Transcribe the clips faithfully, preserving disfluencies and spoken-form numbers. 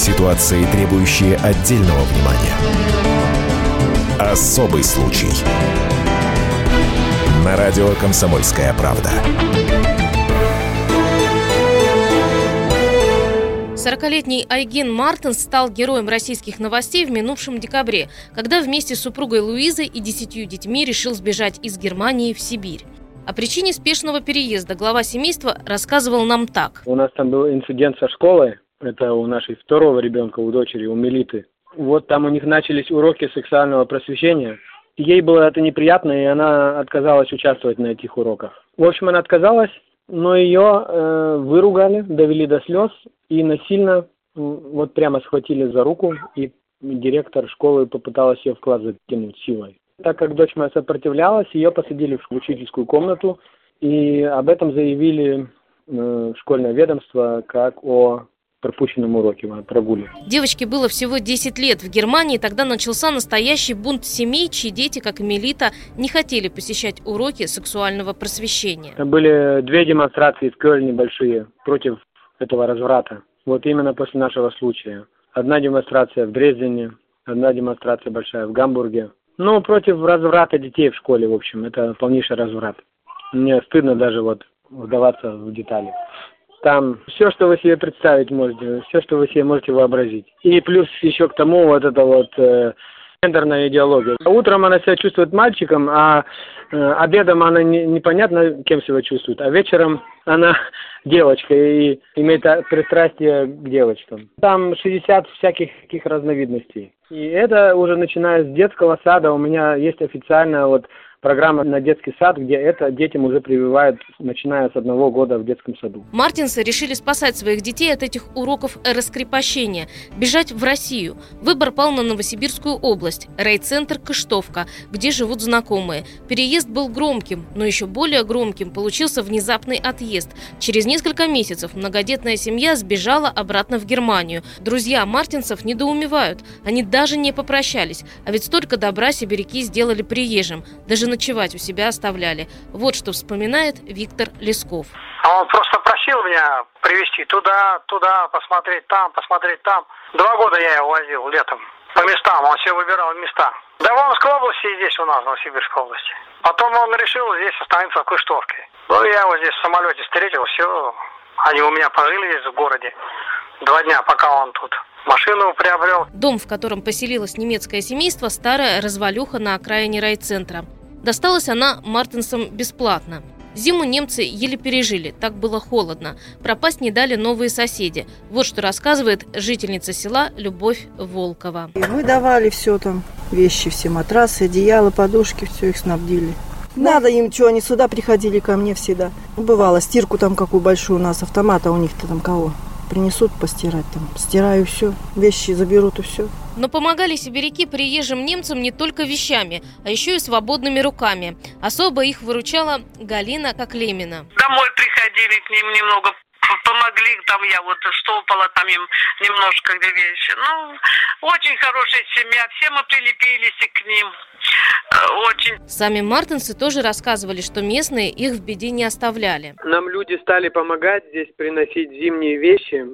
ситуации, требующие отдельного внимания. Особый случай. На радио «Комсомольская правда». сорокалетний Айген Мартин стал героем российских новостей в минувшем декабре, когда вместе с супругой Луизой и десятью детьми решил сбежать из Германии в Сибирь. О причине спешного переезда глава семейства рассказывал нам так. У нас там был инцидент со школой, это у нашей второго ребенка, у дочери, у Мелиты. Вот там у них начались уроки сексуального просвещения. Ей было это неприятно, и она отказалась участвовать на этих уроках. В общем, она отказалась. Но ее э, выругали, довели до слез и насильно вот прямо схватили за руку, и директор школы попыталась ее в класс затянуть силой. Так как дочь моя сопротивлялась, ее посадили в учительскую комнату, и об этом заявили э, школьное ведомство как о пропущенном уроке, о прогуле. Девочке было всего десять лет. В Германии тогда начался настоящий бунт семей, чьи дети, как и Мелита, не хотели посещать уроки сексуального просвещения. Были две демонстрации в Кёльне большие против этого разврата. Вот именно после нашего случая. Одна демонстрация в Дрездене, одна демонстрация большая в Гамбурге. Ну, против разврата детей в школе, в общем. Это полнейший разврат. Мне стыдно даже вот вдаваться в детали. Там все, что вы себе представить можете, все, что вы себе можете вообразить. И плюс еще к тому вот эта вот э, гендерная идеология. Утром она себя чувствует мальчиком, а э, обедом она не, непонятно кем себя чувствует, а вечером она девочка и имеет пристрастие к девочкам. Там шестьдесят всяких таких разновидностей. И это уже начиная с детского сада. У меня есть официальная вот программа на детский сад, где это детям уже прививают, начиная с одного года в детском саду. Мартинсы решили спасать своих детей от этих уроков раскрепощения, бежать в Россию. Выбор пал на Новосибирскую область, райцентр Кыштовка, где живут знакомые. Переезд был громким, но еще более громким получился внезапный отъезд. Через несколько месяцев многодетная семья сбежала обратно в Германию. Друзья Мартинсов недоумевают, они даже не попрощались, а ведь столько добра сибиряки сделали приезжим. Даже ночевать у себя оставляли. Вот что вспоминает Виктор Лесков. Он просто просил меня привезти туда, туда, посмотреть там, посмотреть там. Два года я его возил летом по местам, он все выбирал места. Да в Омской области и здесь у нас, в Новосибирской области. Потом он решил здесь остановиться в Кыштовке. Ну, я его здесь в самолете встретил, все. Они у меня пожили здесь в городе два дня, пока он тут. Машину приобрел. Дом, в котором поселилось немецкое семейство, старая развалюха на окраине райцентра. Досталась она Мартинсам бесплатно. Зиму немцы еле пережили, так было холодно. Пропасть не дали новые соседи. Вот что рассказывает жительница села Любовь Волкова. И мы давали все там, вещи все, матрасы, одеяла, подушки, все их снабдили. Надо им, что они сюда приходили ко мне всегда. Бывало, стирку там какую большую у нас, автомата у них-то там кого? Принесут постирать там, стираю все, вещи заберут и все. Но помогали сибиряки приезжим немцам не только вещами, а еще и свободными руками. Особо их выручала Галина Коклемина. Домой приходили к ним немного, помогли, там я вот штопала там им немножко где вещи. Ну, очень хорошая семья, все мы прилепились к ним. Очень. Сами мартинцы тоже рассказывали, что местные их в беде не оставляли. Нам люди стали помогать здесь приносить зимние вещи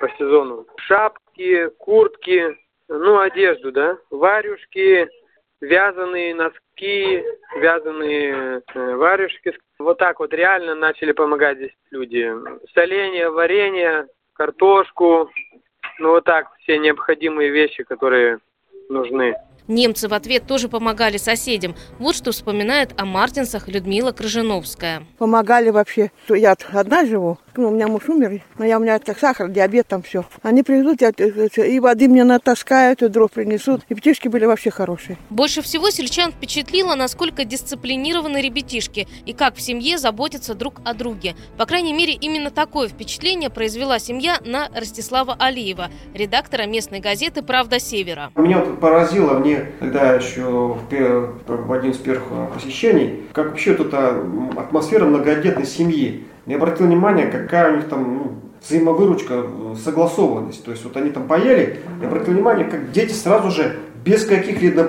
по сезону. Шапки, куртки, ну, одежду, да, варежки, вязаные носки, вязаные варежки. Вот так вот реально начали помогать здесь люди. Соленья, варенье, картошку, ну, вот так все необходимые вещи, которые нужны. Немцы в ответ тоже помогали соседям. Вот что вспоминает о мартинсах Людмила Крыжиновская. Помогали вообще. Я одна живу. Ну, у меня муж умер. Но я, у меня так, сахар, диабет там все. Они привезут, я, и воды мне натаскают, и дров принесут. И птички были вообще хорошие. Больше всего сельчан впечатлило, насколько дисциплинированы ребятишки и как в семье заботятся друг о друге. По крайней мере, именно такое впечатление произвела семья на Ростислава Алиева, редактора местной газеты «Правда Севера». Меня поразило, мне тогда еще в один из первых посещений, как вообще тут атмосфера многодетной семьи. Я обратил внимание, какая у них там ну, взаимовыручка, согласованность. То есть вот они там поели, я обратил внимание, как дети сразу же без каких-либо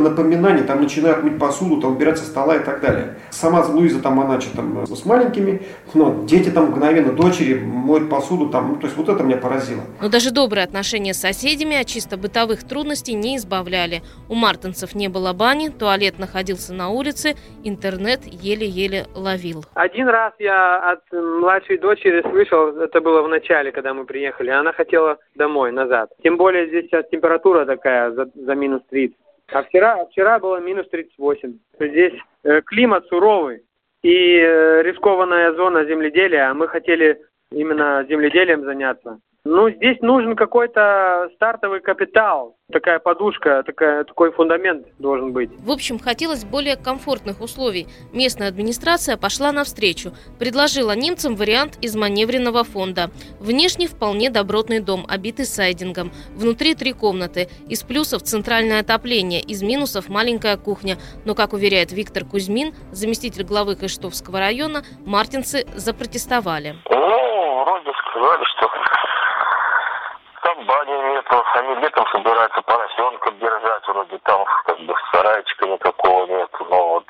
напоминаний там начинают мыть посуду, там убирать со стола и так далее. Сама Луиза там, она что там с маленькими, но дети там мгновенно, дочери моют посуду там, ну, то есть вот это меня поразило. Но даже добрые отношения с соседями от чисто бытовых трудностей не избавляли. У мартинцев не было бани, туалет находился на улице, интернет еле-еле ловил. Один раз я от младшей дочери слышал, это было в начале, когда мы приехали, она хотела домой, назад. Тем более здесь сейчас температура такая за, за минус тридцать. А вчера, а вчера было минус тридцать восемь. Здесь э, климат суровый и э, рискованная зона земледелия. Мы хотели именно земледелием заняться. Ну, здесь нужен какой-то стартовый капитал, такая подушка, такая, такой фундамент должен быть. В общем, хотелось более комфортных условий. Местная администрация пошла навстречу, предложила немцам вариант из маневренного фонда. Внешне вполне добротный дом, обитый сайдингом. Внутри три комнаты. Из плюсов центральное отопление, из минусов маленькая кухня. Но, как уверяет Виктор Кузьмин, заместитель главы Кыштовского района, мартинцы запротестовали. Ну, вроде сказали, что... бани нету, они летом собираются поросенка держать, вроде там как бы сарайчика никакого нету, но вот,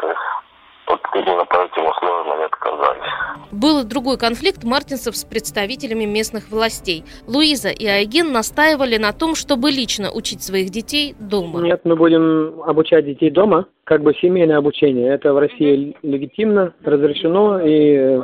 вот именно по этим условиям они отказались. Был и другой конфликт мартинцев с представителями местных властей. Луиза и Айген настаивали на том, чтобы лично учить своих детей дома. Нет, мы будем обучать детей дома, как бы семейное обучение. Это в России легитимно, разрешено и,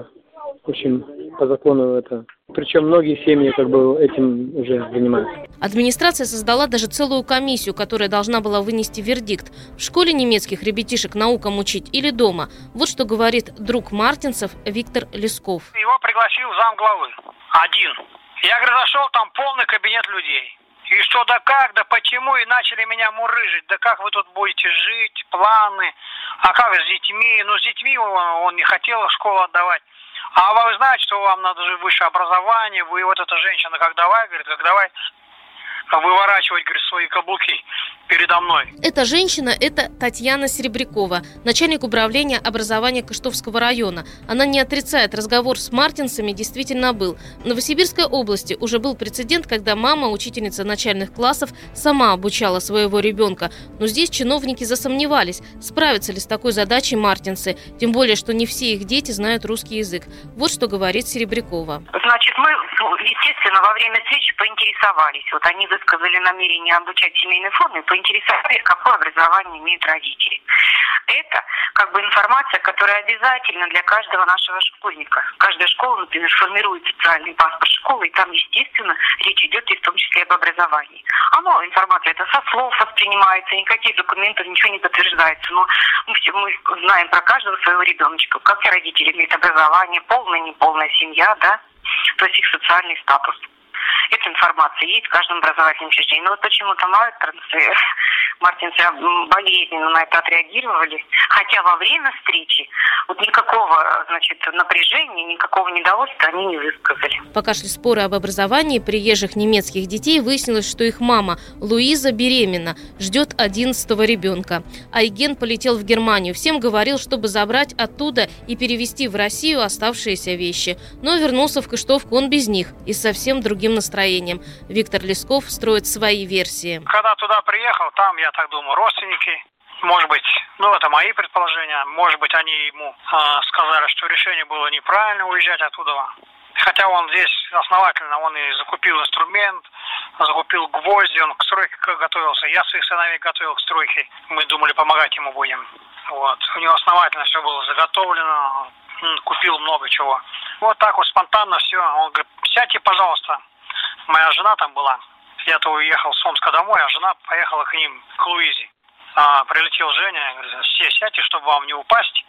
в общем, по закону это... Причем многие семьи как бы этим уже занимаются. Администрация создала даже целую комиссию, которая должна была вынести вердикт. В школе немецких ребятишек наукам учить или дома? Вот что говорит друг мартинцев Виктор Лесков. Его пригласил замглавы. Один. Я, говорю, зашел, там полный кабинет людей. И что, да как, да почему, и начали меня мурыжить. Да как вы тут будете жить, планы, а как с детьми? Ну, с детьми он не хотел школу отдавать. А вы знаете, что вам надо же высшее образование, вы вот эта женщина как давай, говорит, как давай выворачивать, говорит, свои каблуки передо мной. Эта женщина – это Татьяна Серебрякова, начальник управления образования Кыштовского района. Она не отрицает, разговор с мартинцами действительно был. В Новосибирской области уже был прецедент, когда мама, учительница начальных классов, сама обучала своего ребенка. Но здесь чиновники засомневались, справятся ли с такой задачей мартинцы. Тем более, что не все их дети знают русский язык. Вот что говорит Серебрякова. Значит, мы, естественно, во время встречи поинтересовались. Вот они за сказали намерение обучать семейной форме, поинтересовались, какое образование имеют родители. Это как бы информация, которая обязательна для каждого нашего школьника. Каждая школа, например, формирует социальный паспорт школы, и там, естественно, речь идет и в том числе об образовании. Оно, информация, это со слов воспринимается, никаких документов, ничего не подтверждается. Но мы, все, мы знаем про каждого своего ребеночка, как родители имеют образование, полная, неполная семья, да, то есть их социальный статус. Эта информация есть в каждом образовательном учреждении. Но вот почему-то мартинцы, мартинцы болезненно на это отреагировали. Хотя во время встречи вот никакого, значит, напряжения, никакого недовольства они не высказали. Пока шли споры об образовании приезжих немецких детей, выяснилось, что их мама Луиза беременна, ждет одиннадцатого ребенка. Айген полетел в Германию. Всем говорил, чтобы забрать оттуда и перевезти в Россию оставшиеся вещи. Но вернулся в Кыштовку он без них и совсем другим настроением. Строением. Виктор Лесков строит свои версии. Когда туда приехал, там, я так думаю, родственники, может быть, ну это мои предположения, может быть, они ему э, сказали, что решение было неправильно уезжать оттуда. Хотя он здесь основательно, он и закупил инструмент, закупил гвозди, он к стройке готовился. Я своих сыновей готовил к стройке, мы думали, помогать ему будем. Вот. У него основательно все было заготовлено, купил много чего. Вот так вот спонтанно все, он говорит, сядьте, пожалуйста. Моя жена там была. Я-то уехал с Омска домой, а жена поехала к ним, к Луизе. А, прилетел Женя, говорит, все сядьте, чтобы вам не упасть.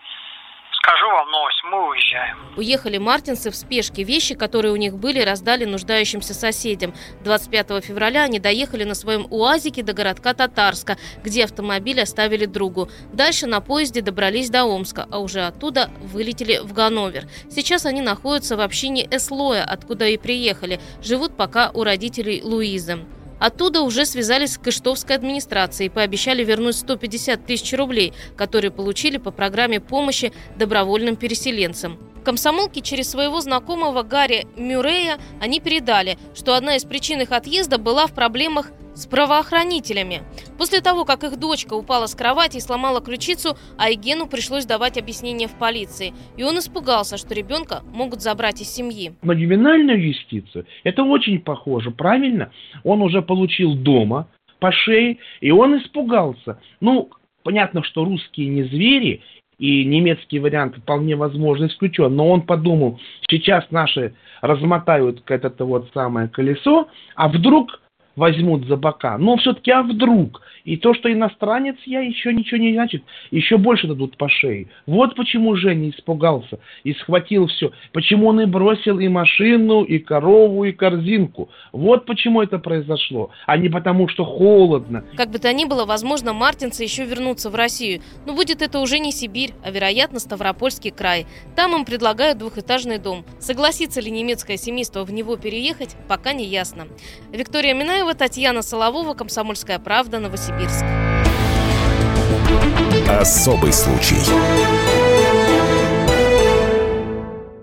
Скажу вам новость, мы уезжаем. Уехали мартинцы в спешке. Вещи, которые у них были, раздали нуждающимся соседям. двадцать пятого февраля они доехали на своем УАЗике до городка Татарска, где автомобиль оставили другу. Дальше на поезде добрались до Омска, а уже оттуда вылетели в Ганновер. Сейчас они находятся в общине Эслоя, откуда и приехали. Живут пока у родителей Луизы. Оттуда уже связались с Кыштовской администрацией и пообещали вернуть сто пятьдесят тысяч рублей, которые получили по программе помощи добровольным переселенцам. Комсомолке через своего знакомого Гарри Мюррея они передали, что одна из причин их отъезда была в проблемах с правоохранителями. После того, как их дочка упала с кровати и сломала ключицу, Айгену пришлось давать объяснение в полиции. И он испугался, что ребенка могут забрать из семьи. На ювенальную юстицию это очень похоже, правильно? Он уже получил дома по шее, и он испугался. Ну, понятно, что русские не звери, и немецкий вариант вполне возможно исключен. Но он подумал, сейчас наши размотают это вот самое колесо, а вдруг возьмут за бока. Но все-таки, а вдруг? И то, что иностранец, я еще ничего не значит. Еще больше дадут по шее. Вот почему Женя испугался и схватил все. Почему он и бросил и машину, и корову, и корзинку. Вот почему это произошло. А не потому, что холодно. Как бы то ни было, возможно, мартинцы еще вернутся в Россию. Но будет это уже не Сибирь, а, вероятно, Ставропольский край. Там им предлагают двухэтажный дом. Согласится ли немецкое семейство в него переехать, пока не ясно. Виктория Минаева, Татьяна Соловова, «Комсомольская правда», Новосибирск. Особый случай.